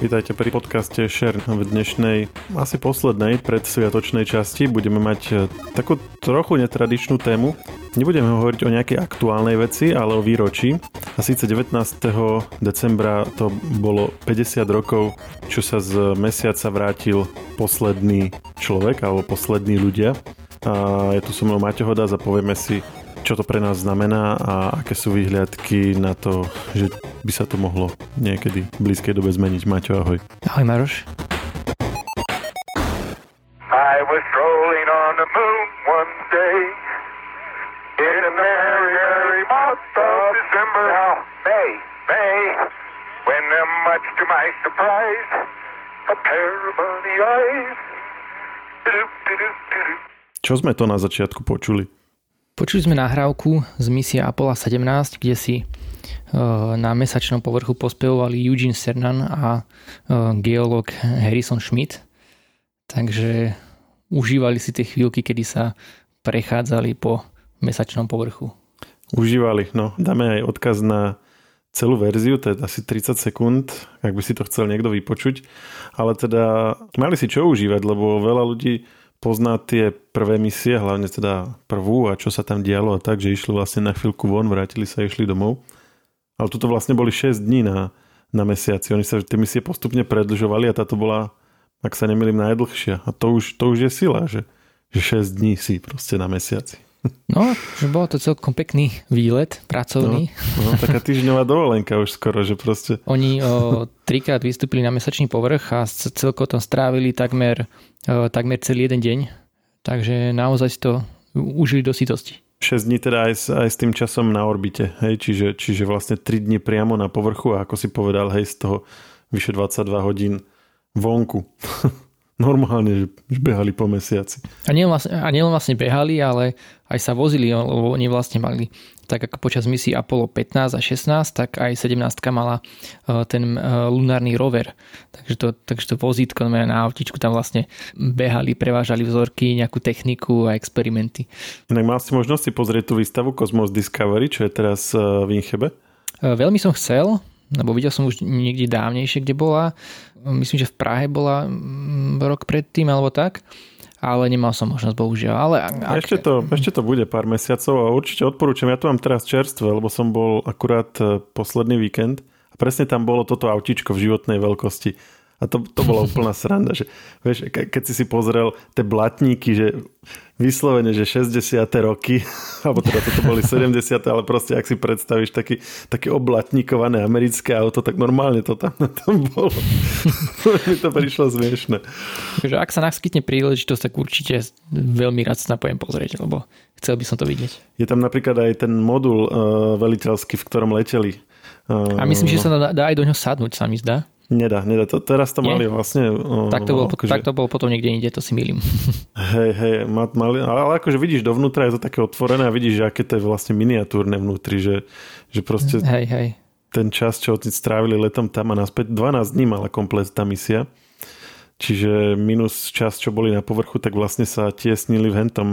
Vítajte pri podcaste SHARE. V dnešnej, asi poslednej predsviatočnej časti budeme mať takú trochu netradičnú tému. Nebudeme hovoriť o nejakej aktuálnej veci, ale o výročí. A síce 19. decembra to bolo 50 rokov, čo sa z mesiaca vrátil posledný človek alebo poslední ľudia. A je tu so mnou Maťo Hodás a povieme si, čo to pre nás znamená a aké sú výhľadky na to, že by sa to mohlo niekedy v blízkej dobe zmeniť. Maťo, ahoj. Ahoj, Maroš. I was strolling on the moon one day in a merry, merry month of December, May, when much to my surprise, a pair of bunny eyes. Čo sme to na začiatku počuli? Počuli sme nahrávku z misie Apollo 17, kde si na mesačnom povrchu pospevovali Eugene Cernan a geológ Harrison Schmitt. Takže užívali si tie chvíľky, kedy sa prechádzali po mesačnom povrchu. Užívali. No, dáme aj odkaz na celú verziu, to je asi 30 sekúnd, ak by si to chcel niekto vypočuť. Ale teda mali si čo užívať, lebo veľa ľudí pozná tie prvé misie, hlavne teda prvú a čo sa tam dialo a tak, že išli vlastne na chvíľku von, vrátili sa a išli domov. Ale tuto vlastne boli 6 dní na mesiaci. Oni sa tie misie postupne predlžovali a táto bola, ak sa nemýlim, najdlhšia. A to už je sila, že 6 dní si proste na mesiaci. No, že bolo to celkom pekný výlet pracovný. No, taká týždňová dovolenka už skoro, že proste. Oni trikrát vystúpili na mesačný povrch a celkom tam strávili takmer celý jeden deň. Takže naozaj to užili do sytosti. 6 dní teda aj s tým časom na orbite. Hej? Čiže vlastne 3 dní priamo na povrchu a ako si povedal, hej, z toho vyše 22 hodín vonku. Normálne, že behali po mesiaci. A nielen vlastne behali, ale aj sa vozili, lebo oni vlastne mali, tak ako počas misií Apollo 15 a 16, tak aj 17 mala ten lunárny rover. Takže to vozítko na autičku tam vlastne behali, prevážali vzorky, nejakú techniku a experimenty. Inak mal si možnosť si pozrieť tú výstavu Cosmos Discovery, čo je teraz v Inchebe? Veľmi som chcel, lebo videl som už niekde dávnejšie, kde bola. Myslím, že v Prahe bola rok predtým alebo tak, ale nemal som možnosť, bohužiaľ. Ale ešte to bude pár mesiacov a určite odporúčam. Ja to mám teraz čerstvé, lebo som bol akurát posledný víkend a presne tam bolo toto autíčko v životnej veľkosti. A to bola úplná sranda, že vieš, keď si pozrel tie blatníky, že vyslovene, že 60. roky, alebo teda toto boli 70., ale proste ak si predstavíš také oblatníkované americké auto, tak normálne to tam bolo. Mi to prišlo smiešne. Takže ak sa naskytne príležitosť, tak určite veľmi rád sa napojem pozrieť, lebo chcel by som to vidieť. Je tam napríklad aj ten modul veliteľský, v ktorom leteli. A myslím, že sa dá aj do ňoho sadnúť, sa mi zdá. Nedá. Teraz to mali vlastne... Tak to bolo potom niekde inde, to si milím. Hej, mali, ale akože vidíš dovnútra, je to také otvorené a vidíš, že aké to je vlastne miniatúrne vnútri, že proste ten čas, čo odniť strávili letom tam a naspäť, 12 dní mala komplet tá misia. Čiže minus čas, čo boli na povrchu, tak vlastne sa tiesnili v hentom,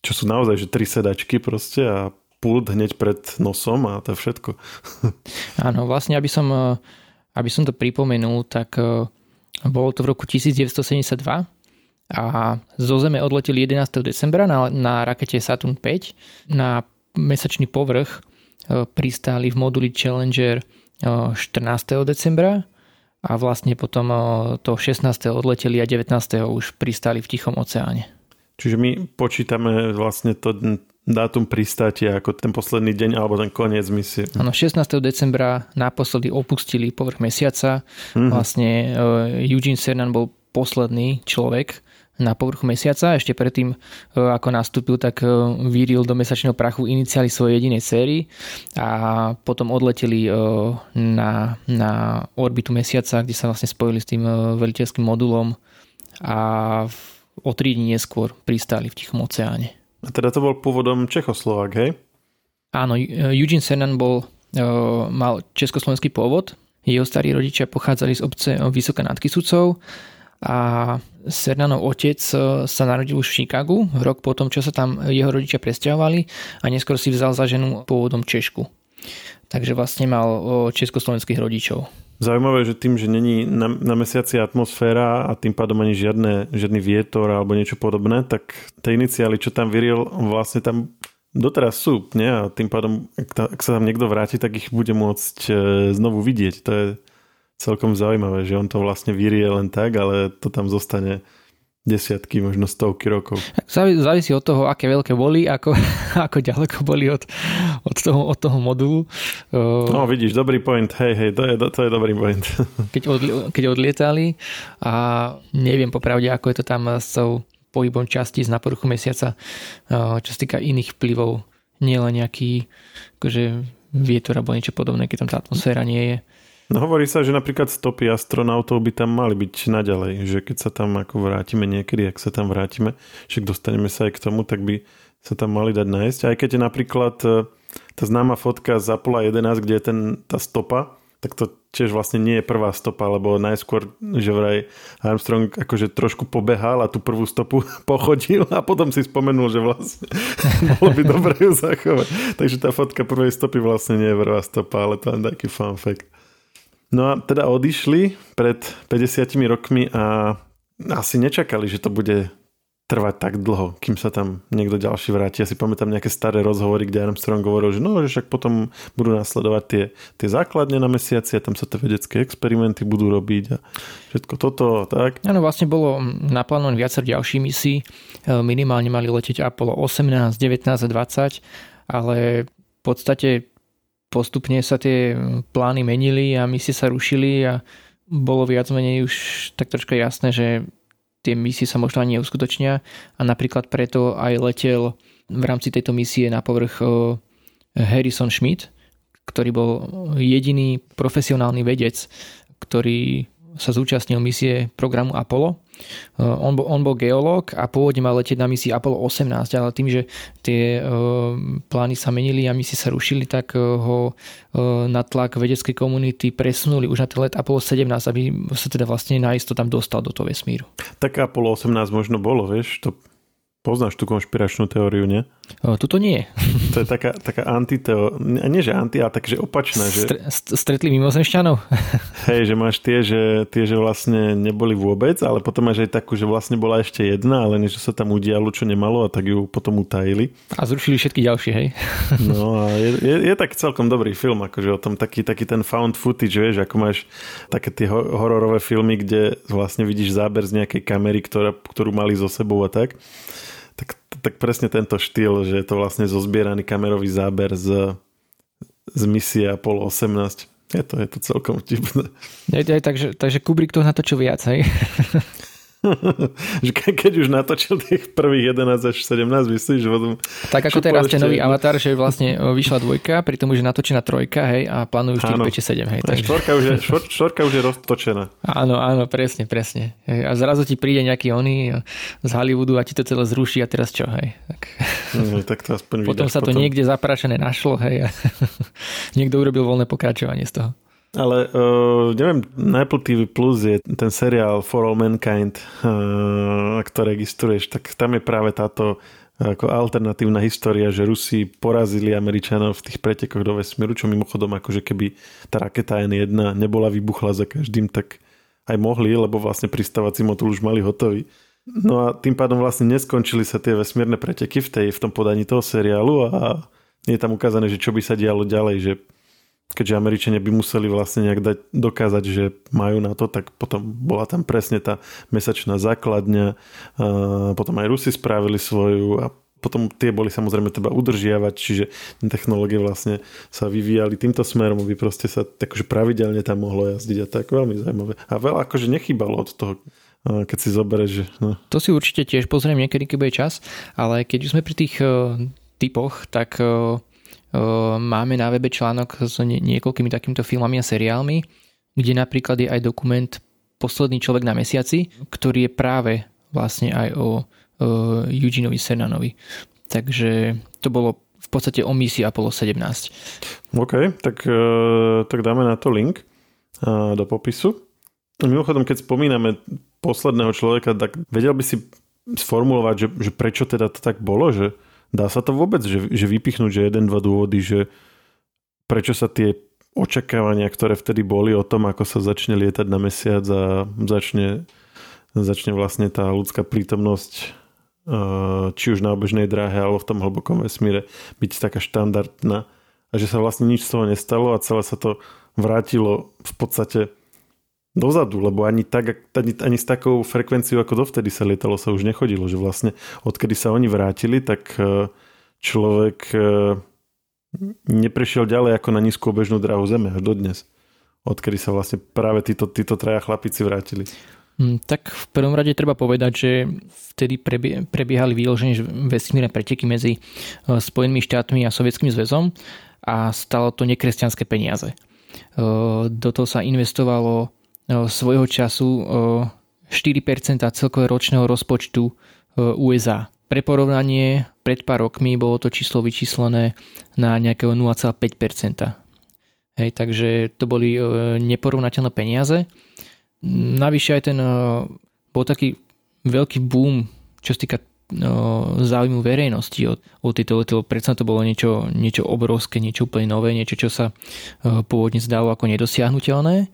čo sú naozaj, že 3 sedačky proste a pult hneď pred nosom a to je všetko. Áno, vlastne aby som to pripomenul, tak bolo to v roku 1972 a zo Zeme odleteli 11. decembra na rakete Saturn 5. Na mesačný povrch pristáli v moduli Challenger 14. decembra a vlastne potom to 16. odleteli a 19. už pristáli v Tichom oceáne. Čiže my počítame vlastne to dátum pristátia ako ten posledný deň alebo ten koniec misie. Áno, 16. decembra naposledy opustili povrch mesiaca. Mm-hmm. Vlastne Eugene Cernan bol posledný človek na povrchu mesiaca. Ešte predtým, ako nastúpil, tak vyril do mesačného prachu iniciály svojej jedinej céry a potom odleteli na orbitu mesiaca, kde sa vlastne spojili s tým veliteľským modulom a o 3 dní neskôr pristáli v Tichom oceáne. A teda to bol pôvodom Čechoslovák, hej? Áno, Eugene Cernan mal československý pôvod. Jeho starí rodičia pochádzali z obce Vysoká nad Kysucou a Cernanov otec sa narodil už v Chicagu rok potom, čo sa tam jeho rodičia presťahovali a neskôr si vzal za ženu pôvodom Češku. Takže vlastne mal československých rodičov. Zaujímavé, že tým, že není na mesiaci atmosféra a tým pádom ani žiadny vietor alebo niečo podobné, tak tie iniciály, čo tam vyriel, vlastne tam doteraz sú, nie? A tým pádom, ak sa tam niekto vráti, tak ich bude môcť znovu vidieť. To je celkom zaujímavé, že on to vlastne vyrie len tak, ale to tam zostane desiatky, možno stovky rokov. Závisí od toho, aké veľké boli, ako ďaleko boli od toho modulu. No vidíš, dobrý point. Hej, to je dobrý point. Keď odlietali a neviem popravde, ako je to tam s pohybom častíc na povrchu mesiaca, čo sa týka iných vplyvov, nielen nejaký akože vietor alebo niečo podobné, keď tam tá atmosféra nie je. No hovorí sa, že napríklad stopy astronautov by tam mali byť naďalej, že keď sa tam ako vrátime niekedy, ak sa tam vrátime, však dostaneme sa aj k tomu, tak by sa tam mali dať nájsť. Aj keď je napríklad tá známa fotka z Apollo 11, kde je tá stopa, tak to tiež vlastne nie je prvá stopa, lebo najskôr, že vraj Armstrong akože trošku pobehal a tú prvú stopu pochodil a potom si spomenul, že vlastne bolo by dobré ju zachovať. Takže tá fotka prvej stopy vlastne nie je prvá stopa, ale to je taký fun fact. No a teda odišli pred 50 rokmi a asi nečakali, že to bude trvať tak dlho, kým sa tam niekto ďalší vráti. Ja si pamätám nejaké staré rozhovory, kde Armstrong hovoril, že však potom budú nasledovať tie základne na mesiaci a tam sa tie vedecké experimenty budú robiť a všetko toto. Tak. Áno, vlastne bolo naplánované viacero ďalších misií. Minimálne mali letieť Apollo 18, 19 a 20, ale v podstate postupne sa tie plány menili a misie sa rušili a bolo viac menej už tak troška jasné, že tie misie sa možno ani neuskutočnia a napríklad preto aj letel v rámci tejto misie na povrch Harrison Schmitt, ktorý bol jediný profesionálny vedec, ktorý sa zúčastnil misie programu Apollo. On bol geológ a pôvodne mal letieť na misii Apollo 18, ale tým, že tie plány sa menili a misie sa rušili, tak ho na tlak vedeckej komunity presunuli už na ten let Apollo 17, aby sa teda vlastne naisto tam dostal do toho vesmíru. Tak Apollo 18 možno bolo, vieš, to poznáš tú konšpiračnú teóriu, nie? Tuto nie. To je taká antiteória. Nie, že anti, ale takže opačná. Stretli mimozemšťanov? Hej, že máš tie, že vlastne neboli vôbec, ale potom máš aj takú, že vlastne bola ešte jedna, ale niečo sa tam udialo, čo nemalo a tak ju potom utajili. A zrušili všetky ďalšie, hej? No a je taký celkom dobrý film, akože o tom taký ten found footage, vieš, ako máš také tie hororové filmy, kde vlastne vidíš záber z nejakej kamery, ktorú mali so sebou a tak. Tak presne tento štýl, že je to vlastne zozbieraný kamerový záber z misie Apollo 18. Je to celkom vtipné. Takže Kubrick to natočil viac, hej? Keď už natočil tých prvých 11 až 17, myslíš? Potom... Tak ako teraz ten nový Avatar, že vlastne vyšla dvojka, pri tom už je natočená trojka, hej, a plánujú už tých 5-7, hej. Takže... Štvorka už je roztočená. Áno, presne. Hej, a zrazu ti príde nejaký oný z Hollywoodu a ti to celé zruší a teraz čo, hej. Tak, no, tak to aspoň potom sa to niekde zaprašené našlo, hej, a niekto urobil voľné pokračovanie z toho. Ale neviem, na Apple TV plus je ten seriál For All Mankind, ak to registruješ, tak tam je práve táto ako alternatívna história, že Rusi porazili Američanov v tých pretekoch do vesmíru, čo mimochodom akože keby tá raketa N1 nebola vybuchla za každým, tak aj mohli, lebo vlastne pristávací motul už mali hotový. No a tým pádom vlastne neskončili sa tie vesmírne preteky v tom podaní toho seriálu a je tam ukázané, že čo by sa dialo ďalej, že keďže Američania by museli vlastne nejak dokázať, že majú na to, tak potom bola tam presne tá mesačná základňa, potom aj Rusi spravili svoju a potom tie boli samozrejme treba udržiavať, čiže technológie vlastne sa vyvíjali týmto smerom, aby proste sa akože pravidelne tam mohlo jazdiť a tak veľmi zaujímavé. A veľa akože nechýbalo od toho, keď si zoberieš. No. To si určite tiež pozriem niekedy, keď bude čas, ale keď už sme pri tých typoch, tak... Máme na webe článok s niekoľkými takýmito filmami a seriálmi, kde napríklad je aj dokument Posledný človek na mesiaci, ktorý je práve vlastne aj o Eugeneovi Cernanovi. Takže to bolo v podstate o misii Apollo 17. OK, tak dáme na to link do popisu. Mimochodom, keď spomíname Posledného človeka, tak vedel by si sformulovať, že prečo teda to tak bolo, že dá sa to vôbec, že vypichnúť, že jeden, dva dôvody, že prečo sa tie očakávania, ktoré vtedy boli o tom, ako sa začne lietať na mesiac a začne vlastne tá ľudská prítomnosť či už na obežnej dráhe alebo v tom hlbokom vesmíre byť taká štandardná a že sa vlastne nič z toho nestalo a celé sa to vrátilo v podstate dozadu, lebo ani s takou frekvenciou ako dovtedy sa lietalo sa už nechodilo, že vlastne odkedy sa oni vrátili, tak človek neprešiel ďalej ako na nízku obežnú dráhu Zeme až dodnes, odkedy sa vlastne práve títo traja chlapici vrátili. Tak v prvom rade treba povedať, že vtedy prebiehali výložené vesmírne preteky medzi Spojenými štátmi a Sovietským zväzom a stalo to nekresťanské peniaze. Do toho sa investovalo svojho času 4% celkového ročného rozpočtu USA. Pre porovnanie, pred pár rokmi bolo to číslo vyčíslené na nejakého 0,5%. Hej, takže to boli neporovnateľné peniaze. Navyše aj bol taký veľký boom, čo sa týka záujmu verejnosti o tejto letelo. Predsa to bolo niečo obrovské, niečo úplne nové, niečo, čo sa pôvodne zdalo ako nedosiahnuteľné.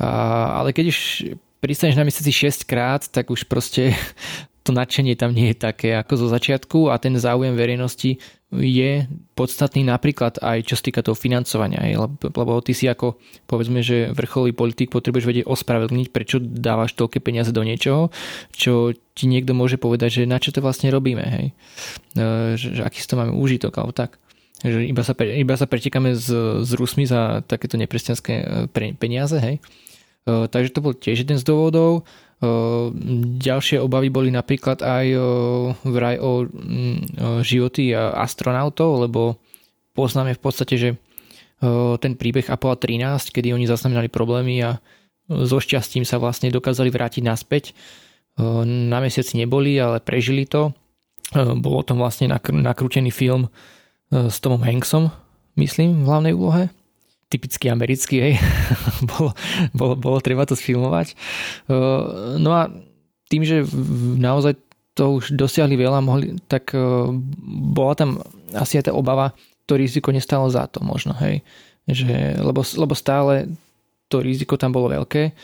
Ale keď už pristaneš na mesiaci 6-krát, tak už proste to nadšenie tam nie je také ako zo začiatku a ten záujem verejnosti je podstatný napríklad aj čo sa týka toho financovania, lebo ty si ako povedzme, že vrcholný politik potrebuješ vedieť ospravedlniť, prečo dávaš toľké peniaze do niečoho, čo ti niekto môže povedať, že na čo to vlastne robíme, hej? Že aký si to máme úžitok alebo tak. Že iba sa pretekáme s Rusmi za takéto nepresťanské peniaze, hej? Takže to bol tiež jeden z dôvodov. Ďalšie obavy boli napríklad aj vraj o životy astronautov, lebo poznáme v podstate, že ten príbeh Apollo 13, kedy oni zaznamenali problémy a so šťastím sa vlastne dokázali vrátiť naspäť. Na mesiaci neboli, ale prežili to. Bol o tom vlastne nakrútený film s Tomom Hanksom, myslím, v hlavnej úlohe. Typicky americký, hej, bolo treba to sfilmovať. No a tým, že naozaj to už dosiahli veľa, tak bola tam asi aj tá obava, to riziko nestálo za to možno, hej. Lebo stále to riziko tam bolo veľké.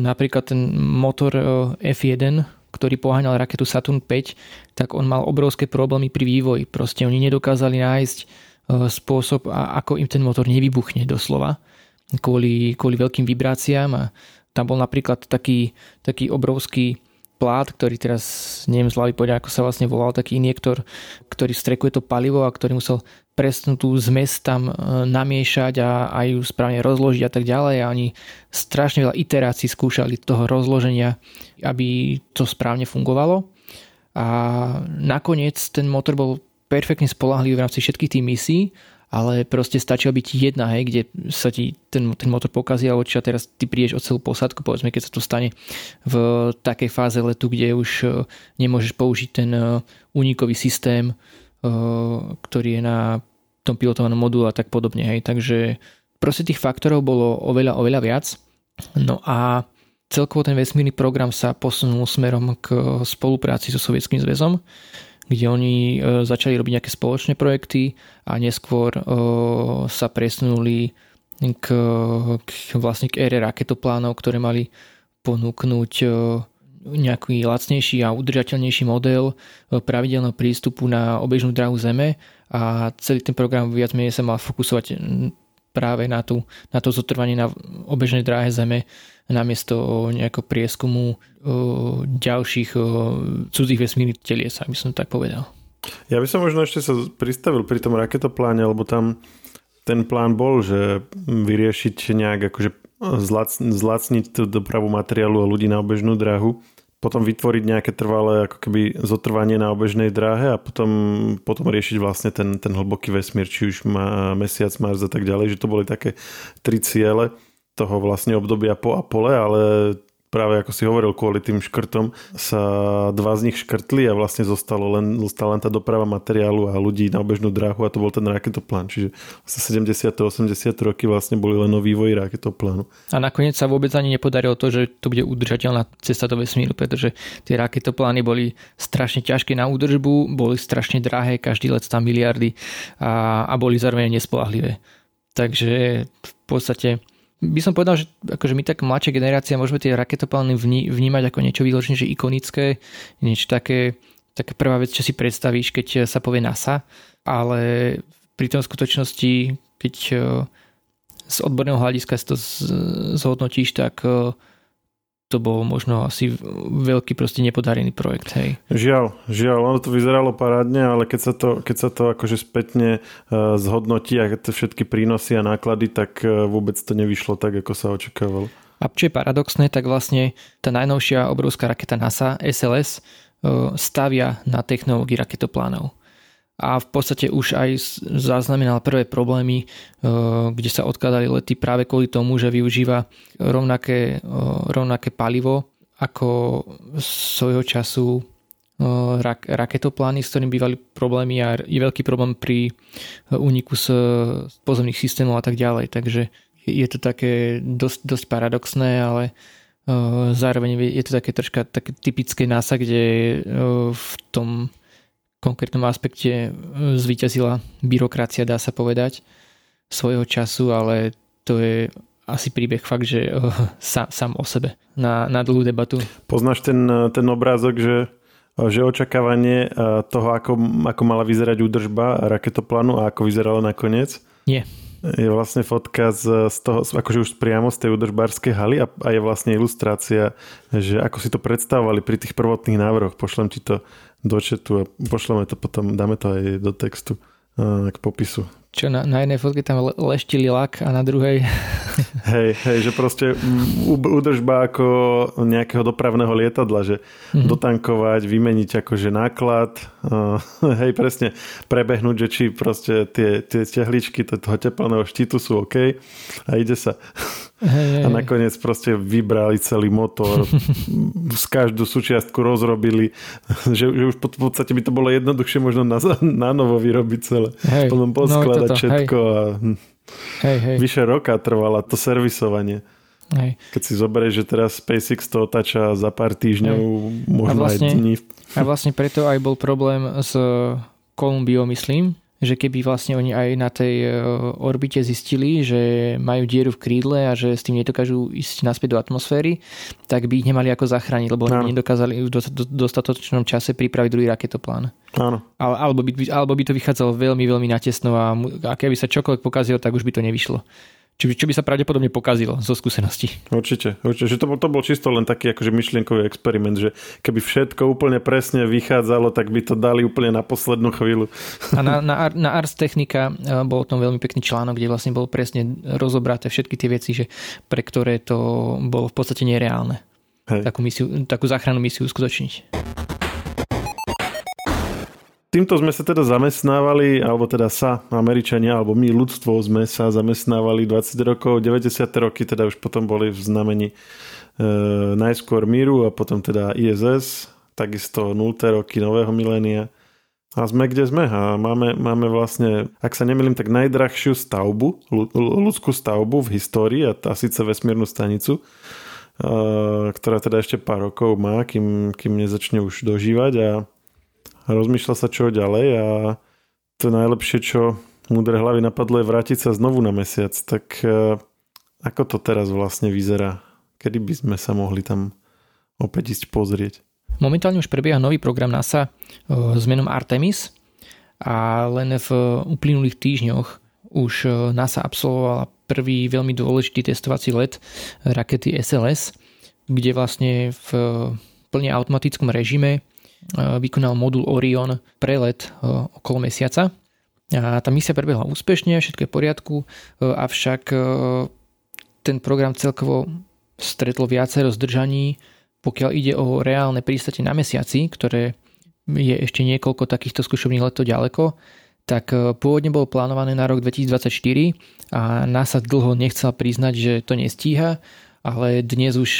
Napríklad ten motor F1, ktorý poháňal raketu Saturn 5, tak on mal obrovské problémy pri vývoji. Proste oni nedokázali nájsť spôsob, ako im ten motor nevybuchne doslova kvôli veľkým vibráciám a tam bol napríklad taký obrovský plát, ktorý teraz neviem z hlavy povedať, ako sa vlastne volal, taký injektor, ktorý strekuje to palivo a ktorý musel presnú tú zmes tam namiešať a ju správne rozložiť a tak ďalej a oni strašne veľa iterácií skúšali toho rozloženia, aby to správne fungovalo a nakoniec ten motor bol perfektne spoľahlivý v rámci všetkých tých misií, ale proste stačilo byť jedna, hej, kde sa ti ten motor pokazí, alebo čo teraz ty prídeš o celú posádku, povedzme, keď sa to stane v takej fáze letu, kde už nemôžeš použiť ten unikový systém, ktorý je na tom pilotovanom module a tak podobne, hej. Takže proste tých faktorov bolo oveľa, oveľa viac. No a celkovo ten vesmírny program sa posunul smerom k spolupráci so Sovietským zväzom, kde oni začali robiť nejaké spoločné projekty a neskôr sa presunuli vlastne k ére raketoplánov, ktoré mali ponúknuť nejaký lacnejší a udržateľnejší model pravidelného prístupu na obežnú dráhu Zeme a celý ten program viac menej sa mal fokusovať práve na to zotrvanie na obežnej dráhe Zeme namiesto nejakého prieskumu ďalších cudzých vesmírnych telies, aby som tak povedal. Ja by som možno ešte sa pristavil pri tom raketopláne, lebo tam ten plán bol, že vyriešiť nejak akože zlacniť tú dopravu materiálu a ľudí na obežnú dráhu, potom vytvoriť nejaké trvalé ako keby zotrvanie na obežnej dráhe a potom riešiť vlastne ten hlboký vesmír, či už má mesiac, Mars a tak ďalej, že to boli také tri ciele toho vlastne obdobia po Apole, ale práve ako si hovoril, kvôli tým škrtom sa dva z nich škrtli a vlastne zostala len tá doprava materiálu a ľudí na obežnú dráhu a to bol ten raketoplán, čiže 70. a 80. roky vlastne boli len o vývoji raketoplánu. A nakoniec sa vôbec ani nepodarilo to, že to bude udržateľná cesta do vesmíru, pretože tie raketoplány boli strašne ťažké na údržbu, boli strašne drahé, každý let tam miliardy a boli zároveň nespoľahlivé. Takže v podstate by som povedal, že akože my tak mladšia generácia môžeme tie raketoplány vnímať ako niečo výločne, že ikonické, niečo také, taká prvá vec, čo si predstavíš, keď sa povie NASA, ale pri tom skutočnosti, keď z odborného hľadiska si to zhodnotíš, tak to bol možno asi veľký proste nepodarený projekt. Hej. Žiaľ, ono to vyzeralo parádne, ale keď sa to akože spätne zhodnotí a všetky prínosy a náklady, tak vôbec to nevyšlo tak, ako sa očakávalo. A čo je paradoxné, tak vlastne tá najnovšia obrovská raketa NASA, SLS, stavia na technológii raketoplánov. A v podstate už aj zaznamenal prvé problémy, kde sa odkladali lety práve kvôli tomu, že využíva rovnaké palivo ako svojho času raketoplány, s ktorým bývali problémy a je veľký problém pri úniku z pozemných systémov a tak ďalej. Takže je to také dosť paradoxné, ale zároveň je to také troška také typické NASA, kde v tom konkrétnom aspekte zvíťazila byrokracia, dá sa povedať, svojho času, ale to je asi príbeh fakt, že sám o sebe na dlhú debatu. Poznáš ten obrázok, že očakávanie toho, ako mala vyzerať údržba raketoplánu a ako vyzerala nakoniec? Nie. Je vlastne fotka z toho, akože už priamo z tej údržbárskej haly a je vlastne ilustrácia, že ako si to predstavovali pri tých prvotných návrhoch. Pošlem ti to do chatu a pošleme to potom, dáme to aj do textu k popisu. Čo na jednej fotke tam leštili lak a na druhej... Hej, že proste údržba ako nejakého dopravného lietadla, že dotankovať, vymeniť akože náklad, hej, presne, prebehnúť, že či proste tie ťahličky toho tepelného štítu sú OK a ide sa. Hej. A nakoniec proste vybrali celý motor, z každú súčiastku rozrobili, že už v podstate by to bolo jednoduchšie možno na novo vyrobiť celé. Hej. Potom poskladať všetko a... Hej. Vyše roka trvala to servisovanie. Hej. Keď si zoberieš, že teraz SpaceX to otáča za pár týždňov, možno aj dní. A vlastne preto aj bol problém s Kolumbiou, myslím, že keby vlastne oni aj na tej orbite zistili, že majú dieru v krídle a že s tým nedokážu ísť naspäť do atmosféry, tak by ich nemali ako zachrániť, lebo oni nedokázali v dostatočnom čase pripraviť druhý raketoplán. Áno. Alebo by to vychádzalo veľmi, veľmi natesno a keby sa čokoľvek pokazilo, tak už by to nevyšlo. Čo by sa pravdepodobne pokazilo zo skúsenosti. Určite. Že to bol čisto len taký akože myšlienkový experiment, že keby všetko úplne presne vychádzalo, tak by to dali úplne na poslednú chvíľu. A na Ars Technica bol o tom veľmi pekný článok, kde vlastne bol presne rozobraté všetky tie veci, že pre ktoré to bolo v podstate nereálne. Hej. Takú záchrannú misiu uskutočniť. Týmto sme sa teda zamestnávali, alebo teda sa Američania, alebo my ľudstvo sme sa zamestnávali 20 rokov, 90 roky teda už potom boli v znamení najskôr míru a potom teda ISS, takisto 0 roky nového milénia. A sme kde sme a máme vlastne, ak sa nemýlim, tak najdrahšiu stavbu, ľudskú stavbu v histórii a síce vesmírnu stanicu, ktorá teda ešte pár rokov má, kým nezačne už dožívať a rozmýšľa sa čo ďalej a to najlepšie, čo múdre hlavy napadlo, je vrátiť sa znovu na mesiac. Tak ako to teraz vlastne vyzerá? Kedy by sme sa mohli tam opäť ísť pozrieť? Momentálne už prebieha nový program NASA s menom Artemis a len v uplynulých týždňoch už NASA absolvovala prvý veľmi dôležitý testovací let rakety SLS, kde vlastne v plne automatickom režime vykonal modul Orion prelet okolo mesiaca. A tá misia prebehla úspešne, všetko je v poriadku, avšak ten program celkovo stretlo viacero zdržaní, pokiaľ ide o reálne pristátie na mesiaci, ktoré je ešte niekoľko takýchto skúšobných letov ďaleko, tak pôvodne bolo plánované na rok 2024 a NASA dlho nechcela priznať, že to nestíha, ale dnes už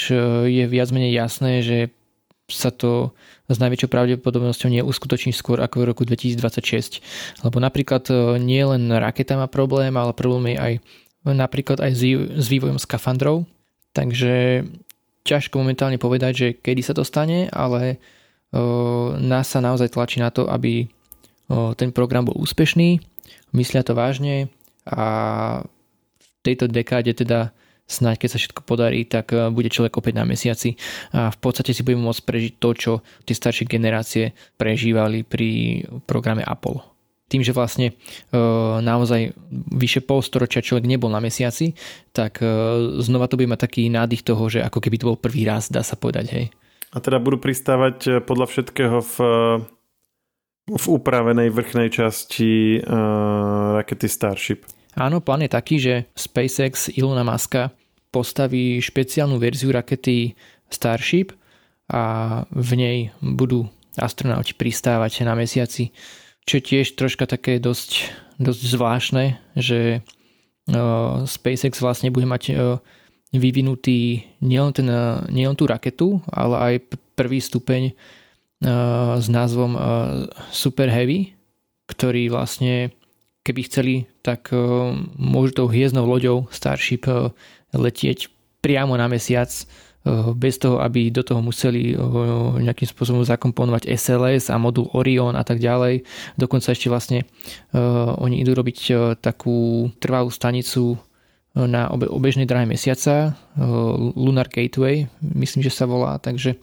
je viac menej jasné, že sa to s najväčšou pravdepodobnosťou neuskutoční skôr ako v roku 2026. Lebo napríklad nie len raketa má problém, ale problém je aj napríklad aj s vývojom skafandrov. Takže ťažko momentálne povedať, že kedy sa to stane, ale NASA naozaj tlačí na to, aby ten program bol úspešný, myslia to vážne a tejto dekáde teda snáď, keď sa všetko podarí, tak bude človek opäť na mesiaci a v podstate si budeme môcť prežiť to, čo tie staršie generácie prežívali pri programe Apollo. Tým, že vlastne naozaj vyše polstoročia človek nebol na mesiaci, tak znova to bude mať taký nádych toho, že ako keby to bol prvý raz, dá sa povedať, hej. A teda budú pristávať podľa všetkého v upravenej vrchnej časti rakety Starship. Áno, plán je taký, že SpaceX Elona Muska postaví špeciálnu verziu rakety Starship a v nej budú astronauti pristávať na mesiaci. Čo je tiež troška také dosť zvláštne, že SpaceX vlastne bude mať vyvinutý nielen tú raketu, ale aj prvý stupeň s názvom Super Heavy, ktorý vlastne, keby chceli, tak môžu tou hviezdnou loďou Starship letieť priamo na mesiac bez toho, aby do toho museli nejakým spôsobom zakomponovať SLS a modul Orion a tak ďalej. Dokonca ešte vlastne oni idú robiť takú trvalú stanicu na obežnej dráhe mesiaca, Lunar Gateway, myslím, že sa volá. Takže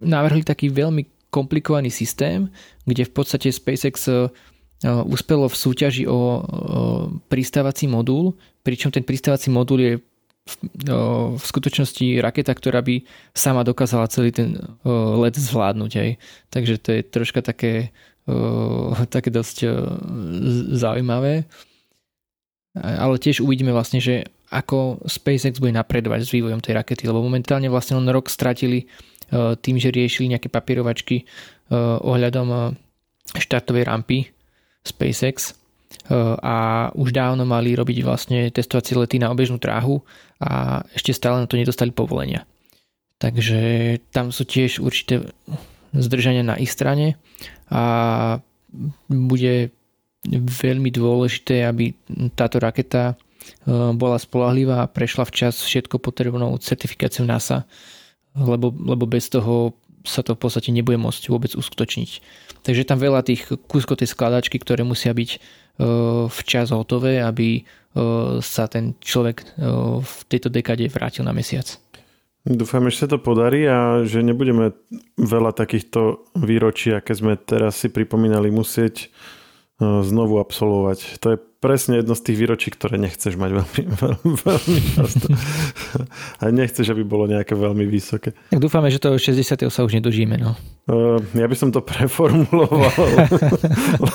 navrhli taký veľmi komplikovaný systém, kde v podstate SpaceX uspelo v súťaži o pristávací modul, pričom ten pristávací modul je v skutočnosti raketa, ktorá by sama dokázala celý ten let zvládnuť. Hej. Takže to je troška také dosť zaujímavé. Ale tiež uvidíme vlastne, že ako SpaceX bude napredovať s vývojom tej rakety, lebo momentálne vlastne len rok stratili tým, že riešili nejaké papierovačky ohľadom štartovej rampy SpaceX a už dávno mali robiť vlastne testovacie lety na obežnú dráhu a ešte stále na to nedostali povolenia. Takže tam sú tiež určité zdržania na ich strane a bude veľmi dôležité, aby táto raketa bola spoľahlivá a prešla včas všetko potrebnou certifikáciu NASA, lebo bez toho sa to v podstate nebude môcť vôbec uskutočniť. Takže tam veľa tých kúskov tej skladačky, ktoré musia byť včas hotové, aby sa ten človek v tejto dekade vrátil na mesiac. Dúfam, že sa to podarí a že nebudeme veľa takýchto výročí, aké sme teraz si pripomínali, musieť znovu absolvovať. To je presne jedno z tých výročí, ktoré nechceš mať veľmi často. A nechceš, aby bolo nejaké veľmi vysoké. Tak dúfame, že toho 60. sa už nedožijeme. No. Ja by som to preformuloval,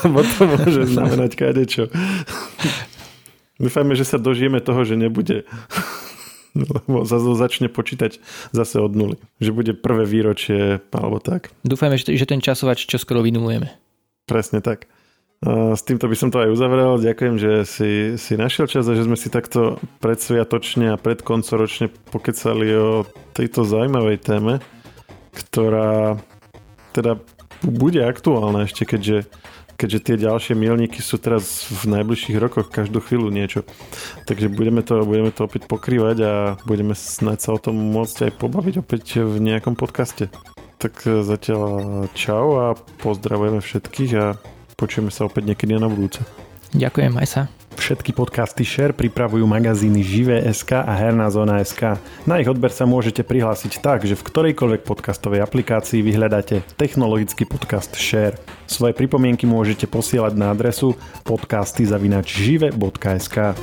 lebo to môže znamenať kadečo. Dúfame, že sa dožijeme toho, že nebude. Lebo začne počítať zase od nuly. Že bude prvé výročie, alebo tak. Dúfame, že ten časovač čoskoro vynulujeme. Presne tak. S týmto by som to aj uzavrel. Ďakujem, že si našiel čas a že sme si takto predsviatočne a predkoncoročne pokecali o tejto zaujímavej téme, ktorá teda bude aktuálna ešte, keďže tie ďalšie milníky sú teraz v najbližších rokoch, každú chvíľu niečo. Takže budeme to opäť pokrývať a budeme snáď sa o tom môcť aj pobaviť opäť v nejakom podcaste. Tak zatiaľ čau a pozdravujeme všetkých a počujeme sa opäť niekedy na budúce. Ďakujem, aj sa. Všetky podcasty SHARE pripravujú magazíny Živé.sk a Herná zóna.sk. Na ich odber sa môžete prihlásiť tak, že v ktorejkoľvek podcastovej aplikácii vyhľadáte technologický podcast SHARE. Svoje pripomienky môžete posielať na adresu podcasty@žive.sk.